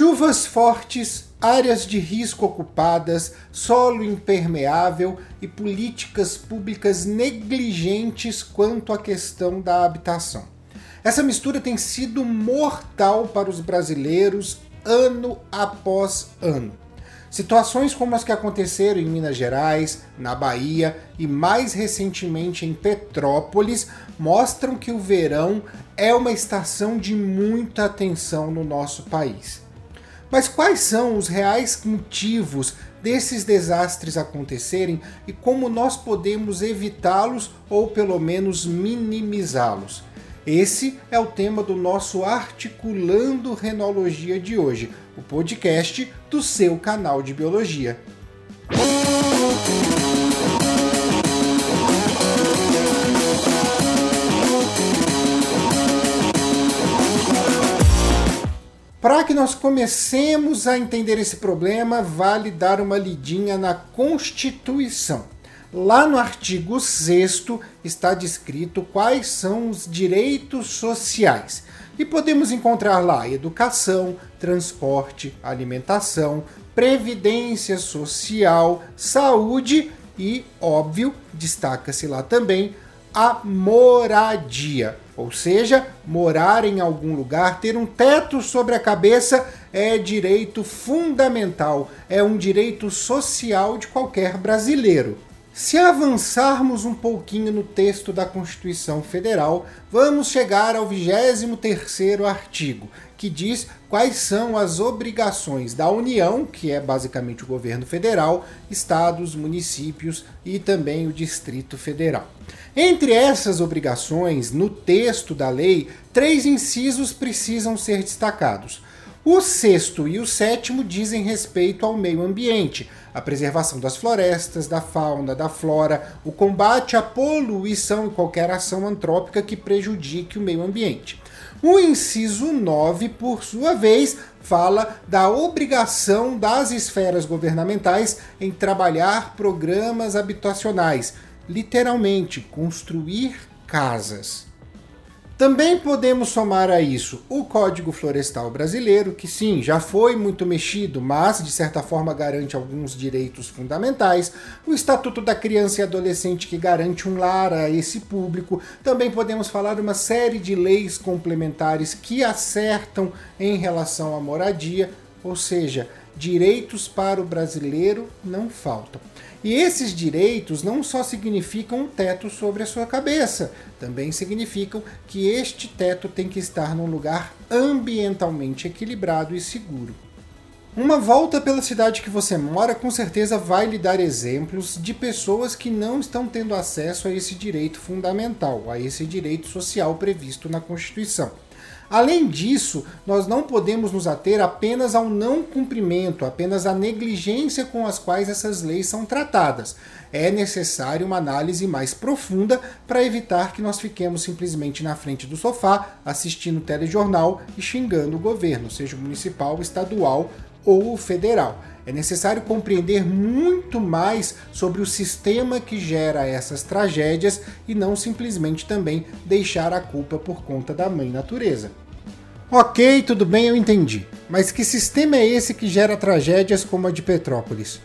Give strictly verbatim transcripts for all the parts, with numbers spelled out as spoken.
Chuvas fortes, áreas de risco ocupadas, solo impermeável e políticas públicas negligentes quanto à questão da habitação. Essa mistura tem sido mortal para os brasileiros ano após ano. Situações como as que aconteceram em Minas Gerais, na Bahia e mais recentemente em Petrópolis mostram que o verão é uma estação de muita atenção no nosso país. Mas quais são os reais motivos desses desastres acontecerem e como nós podemos evitá-los ou pelo menos minimizá-los? Esse é o tema do nosso Articulando Renologia de hoje, o podcast do seu canal de biologia. Para que nós comecemos a entender esse problema, vale dar uma lidinha na Constituição. Lá no artigo sexto está descrito quais são os direitos sociais e podemos encontrar lá educação, transporte, alimentação, previdência social, saúde e, óbvio, destaca-se lá também a moradia, ou seja, morar em algum lugar, ter um teto sobre a cabeça é direito fundamental, é um direito social de qualquer brasileiro. Se avançarmos um pouquinho no texto da Constituição Federal, vamos chegar ao vigésimo terceiro artigo, que diz quais são as obrigações da União, que é basicamente o governo federal, estados, municípios e também o Distrito Federal. Entre essas obrigações, no texto da lei, três incisos precisam ser destacados. O sexto e o sétimo dizem respeito ao meio ambiente, a preservação das florestas, da fauna, da flora, o combate à poluição e qualquer ação antrópica que prejudique o meio ambiente. O inciso nove, por sua vez, fala da obrigação das esferas governamentais em trabalhar programas habitacionais, literalmente, construir casas. Também podemos somar a isso o Código Florestal Brasileiro, que sim, já foi muito mexido, mas de certa forma garante alguns direitos fundamentais, o Estatuto da Criança e Adolescente, que garante um lar a esse público, também podemos falar de uma série de leis complementares que acertam em relação à moradia, ou seja, direitos para o brasileiro não faltam. E esses direitos não só significam um teto sobre a sua cabeça, também significam que este teto tem que estar num lugar ambientalmente equilibrado e seguro. Uma volta pela cidade que você mora com certeza vai lhe dar exemplos de pessoas que não estão tendo acesso a esse direito fundamental, a esse direito social previsto na Constituição. Além disso, nós não podemos nos ater apenas ao não cumprimento, apenas à negligência com as quais essas leis são tratadas. É necessário uma análise mais profunda para evitar que nós fiquemos simplesmente na frente do sofá, assistindo telejornal e xingando o governo, seja o municipal, estadual ou federal. É necessário compreender muito mais sobre o sistema que gera essas tragédias e não simplesmente também deixar a culpa por conta da mãe natureza. Ok, tudo bem, eu entendi. Mas que sistema é esse que gera tragédias como a de Petrópolis?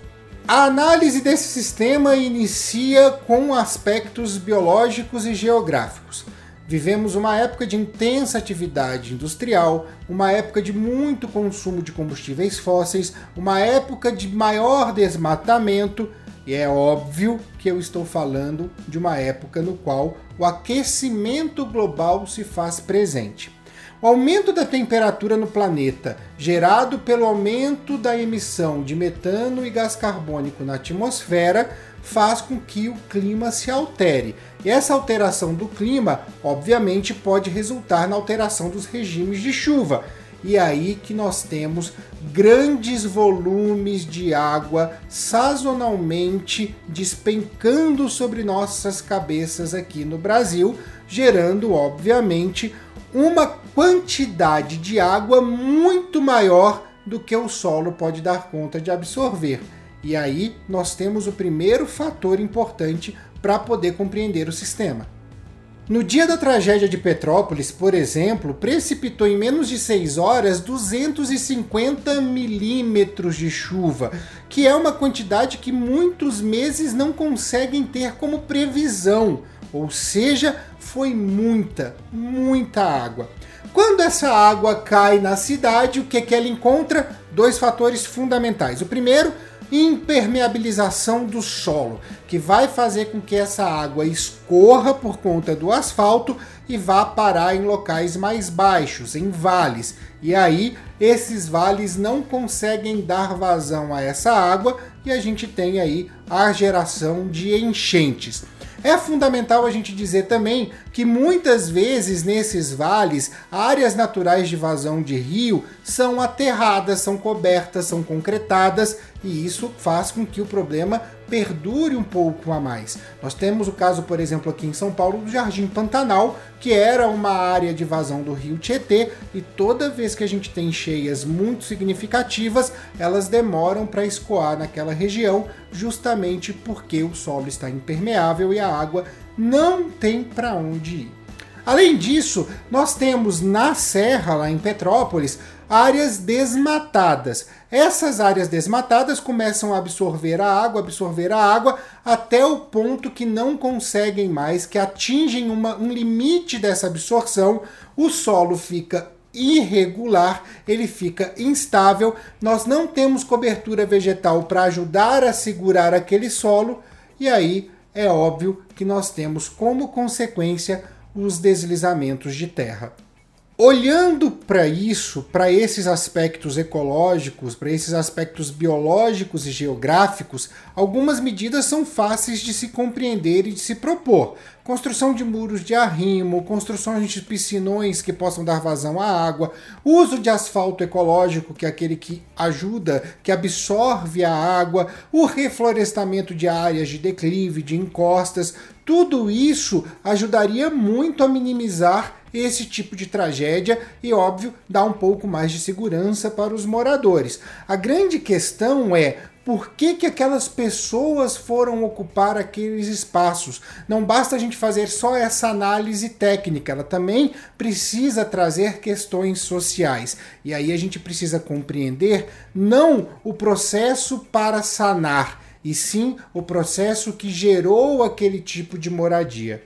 A análise desse sistema inicia com aspectos biológicos e geográficos. Vivemos uma época de intensa atividade industrial, uma época de muito consumo de combustíveis fósseis, uma época de maior desmatamento, e é óbvio que eu estou falando de uma época no qual o aquecimento global se faz presente. O aumento da temperatura no planeta, gerado pelo aumento da emissão de metano e gás carbônico na atmosfera, faz com que o clima se altere. E essa alteração do clima, obviamente, pode resultar na alteração dos regimes de chuva. E aí que nós temos grandes volumes de água sazonalmente despencando sobre nossas cabeças aqui no Brasil, gerando, obviamente, uma quantidade de água muito maior do que o solo pode dar conta de absorver. E aí nós temos o primeiro fator importante para poder compreender o sistema. No dia da tragédia de Petrópolis, por exemplo, precipitou em menos de seis horas duzentos e cinquenta milímetros de chuva, que é uma quantidade que muitos meses não conseguem ter como previsão, ou seja, foi muita, muita água. Quando essa água cai na cidade, o que é que ela encontra? Dois fatores fundamentais. O primeiro, impermeabilização do solo, que vai fazer com que essa água escorra por conta do asfalto e vá parar em locais mais baixos, em vales. E aí, esses vales não conseguem dar vazão a essa água e a gente tem aí a geração de enchentes. É fundamental a gente dizer também que muitas vezes nesses vales, áreas naturais de vazão de rio são aterradas, são cobertas, são concretadas e isso faz com que o problema perdure um pouco a mais. Nós temos o caso, por exemplo, aqui em São Paulo, do Jardim Pantanal, que era uma área de vazão do rio Tietê e toda vez que a gente tem cheias muito significativas, elas demoram para escoar naquela região justamente porque o solo está impermeável e a água não tem para onde ir. Além disso, nós temos na serra, lá em Petrópolis, áreas desmatadas. Essas áreas desmatadas começam a absorver a água, absorver a água, até o ponto que não conseguem mais, que atingem uma, um limite dessa absorção, o solo fica irregular, ele fica instável, nós não temos cobertura vegetal para ajudar a segurar aquele solo, e aí é óbvio que nós temos como consequência os deslizamentos de terra. Olhando para isso, para esses aspectos ecológicos, para esses aspectos biológicos e geográficos, algumas medidas são fáceis de se compreender e de se propor. Construção de muros de arrimo, construções de piscinões que possam dar vazão à água, uso de asfalto ecológico, que é aquele que ajuda, que absorve a água, o reflorestamento de áreas de declive, de encostas, tudo isso ajudaria muito a minimizar esse tipo de tragédia e, óbvio, dá um pouco mais de segurança para os moradores. A grande questão é por que que aquelas pessoas foram ocupar aqueles espaços. Não basta a gente fazer só essa análise técnica, ela também precisa trazer questões sociais. E aí a gente precisa compreender não o processo para sanar, e sim o processo que gerou aquele tipo de moradia.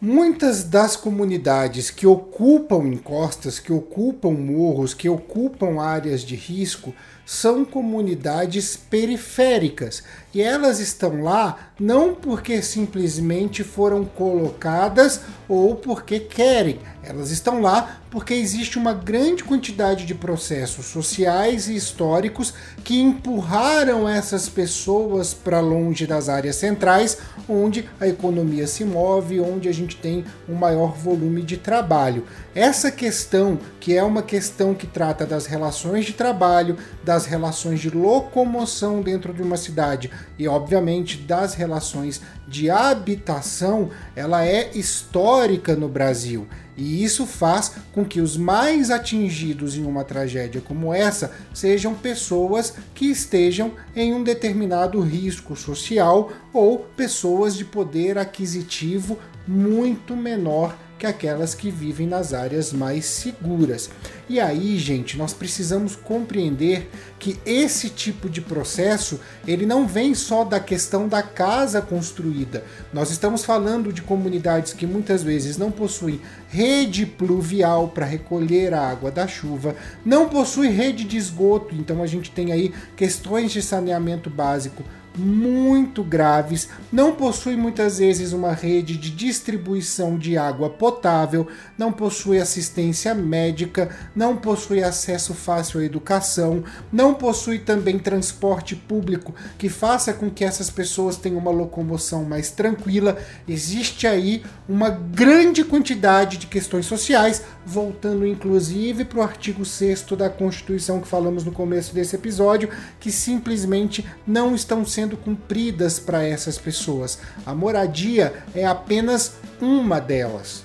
Muitas das comunidades que ocupam encostas, que ocupam morros, que ocupam áreas de risco, são comunidades periféricas e elas estão lá não porque simplesmente foram colocadas ou porque querem, elas estão lá porque existe uma grande quantidade de processos sociais e históricos que empurraram essas pessoas para longe das áreas centrais, onde a economia se move, onde a gente tem um maior volume de trabalho. Essa questão, que é uma questão que trata das relações de trabalho, da das relações de locomoção dentro de uma cidade e, obviamente, das relações de habitação, ela é histórica no Brasil. E isso faz com que os mais atingidos em uma tragédia como essa sejam pessoas que estejam em um determinado risco social ou pessoas de poder aquisitivo muito menor que aquelas que vivem nas áreas mais seguras. E aí, gente, nós precisamos compreender que esse tipo de processo, ele não vem só da questão da casa construída. Nós estamos falando de comunidades que muitas vezes não possuem rede pluvial para recolher a água da chuva, não possui rede de esgoto, então a gente tem aí questões de saneamento básico muito graves, não possui muitas vezes uma rede de distribuição de água potável, não possui assistência médica, não possui acesso fácil à educação, não possui também transporte público que faça com que essas pessoas tenham uma locomoção mais tranquila. Existe aí uma grande quantidade de questões sociais, voltando inclusive para o artigo sexto da Constituição que falamos no começo desse episódio, que simplesmente não estão sendo sendo cumpridas para essas pessoas. A moradia é apenas uma delas.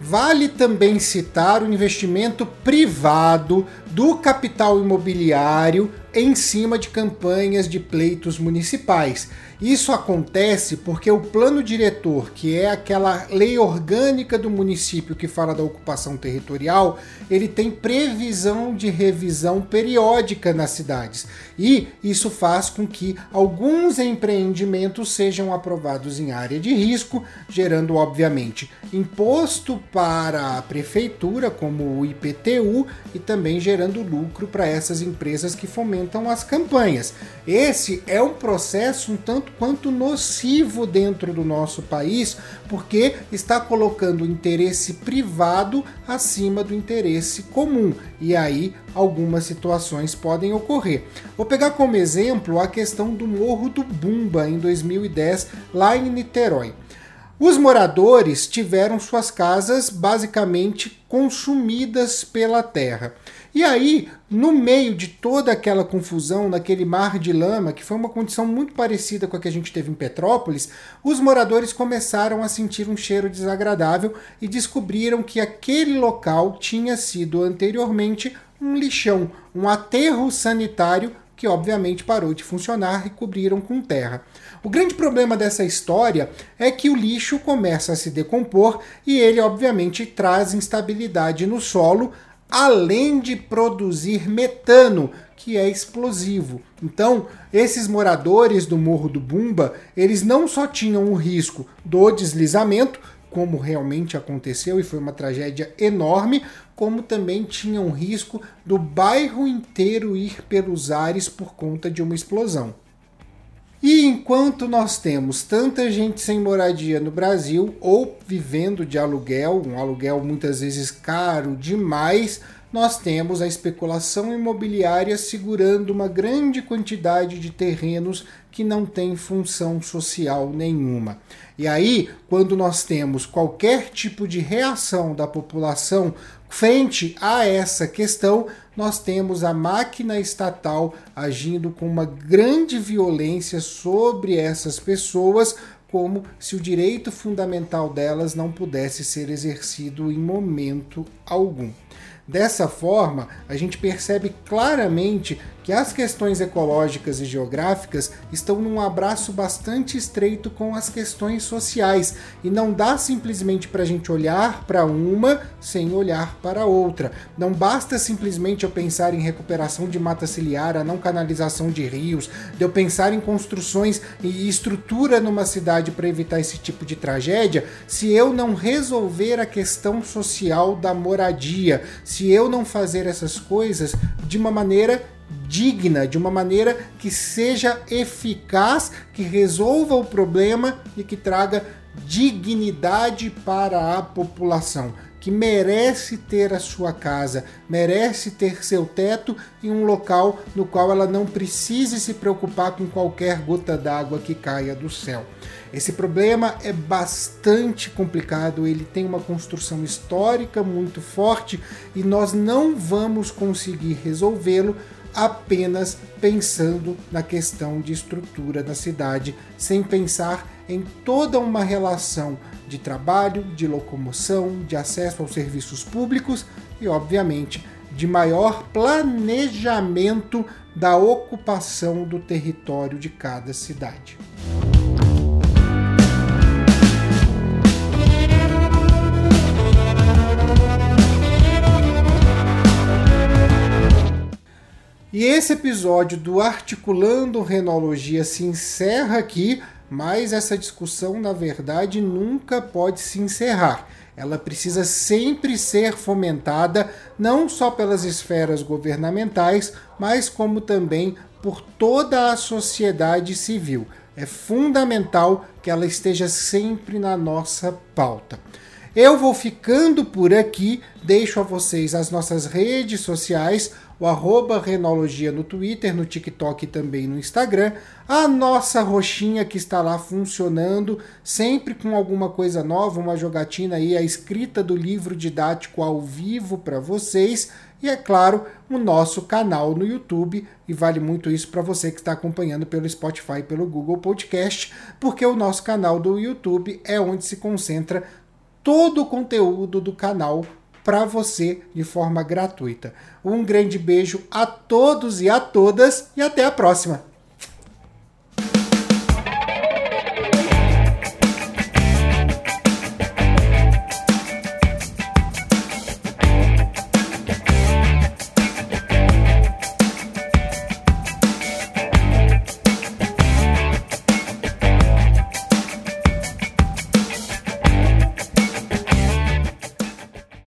Vale também citar o investimento privado do capital imobiliário em cima de campanhas de pleitos municipais. Isso acontece porque o plano diretor, que é aquela lei orgânica do município que fala da ocupação territorial, ele tem previsão de revisão periódica nas cidades. E isso faz com que alguns empreendimentos sejam aprovados em área de risco, gerando, obviamente, imposto para a prefeitura, como o I P T U, e também gerando lucro para essas empresas que fomentam as campanhas. Esse é um processo um tanto quanto nocivo dentro do nosso país, porque está colocando o interesse privado acima do interesse comum, e aí algumas situações podem ocorrer. Vou pegar como exemplo a questão do Morro do Bumba, em dois mil e dez, lá em Niterói. Os moradores tiveram suas casas basicamente consumidas pela terra. E aí, no meio de toda aquela confusão, naquele mar de lama, que foi uma condição muito parecida com a que a gente teve em Petrópolis, os moradores começaram a sentir um cheiro desagradável e descobriram que aquele local tinha sido anteriormente um lixão, um aterro sanitário, que obviamente parou de funcionar e cobriram com terra. O grande problema dessa história é que o lixo começa a se decompor e ele obviamente traz instabilidade no solo, além de produzir metano, que é explosivo. Então, esses moradores do Morro do Bumba, eles não só tinham o risco do deslizamento, como realmente aconteceu e foi uma tragédia enorme, como também tinha um risco do bairro inteiro ir pelos ares por conta de uma explosão. E enquanto nós temos tanta gente sem moradia no Brasil, ou vivendo de aluguel, um aluguel muitas vezes caro demais, nós temos a especulação imobiliária segurando uma grande quantidade de terrenos que não tem função social nenhuma. E aí, quando nós temos qualquer tipo de reação da população frente a essa questão, nós temos a máquina estatal agindo com uma grande violência sobre essas pessoas, como se o direito fundamental delas não pudesse ser exercido em momento algum. Dessa forma, a gente percebe claramente que as questões ecológicas e geográficas estão num abraço bastante estreito com as questões sociais, e não dá simplesmente para a gente olhar para uma sem olhar para outra. Não basta simplesmente eu pensar em recuperação de mata ciliar, a não canalização de rios, de eu pensar em construções e estrutura numa cidade para evitar esse tipo de tragédia, se eu não resolver a questão social da moradia, se eu não fazer essas coisas de uma maneira digna, de uma maneira que seja eficaz, que resolva o problema e que traga dignidade para a população, que merece ter a sua casa, merece ter seu teto em um local no qual ela não precise se preocupar com qualquer gota d'água que caia do céu. Esse problema é bastante complicado, ele tem uma construção histórica muito forte e nós não vamos conseguir resolvê-lo apenas pensando na questão de estrutura da cidade, sem pensar em toda uma relação de trabalho, de locomoção, de acesso aos serviços públicos e, obviamente, de maior planejamento da ocupação do território de cada cidade. E esse episódio do Articulando Renologia se encerra aqui, mas essa discussão, na verdade, nunca pode se encerrar. Ela precisa sempre ser fomentada, não só pelas esferas governamentais, mas como também por toda a sociedade civil. É fundamental que ela esteja sempre na nossa pauta. Eu vou ficando por aqui, deixo a vocês as nossas redes sociais, o arroba Renologia no Twitter, no TikTok e também no Instagram, a nossa roxinha que está lá funcionando, sempre com alguma coisa nova, uma jogatina aí, a escrita do livro didático ao vivo para vocês, e é claro, o nosso canal no YouTube, e vale muito isso para você que está acompanhando pelo Spotify e pelo Google Podcast, porque o nosso canal do YouTube é onde se concentra todo o conteúdo do canal para você de forma gratuita. Um grande beijo a todos e a todas e até a próxima!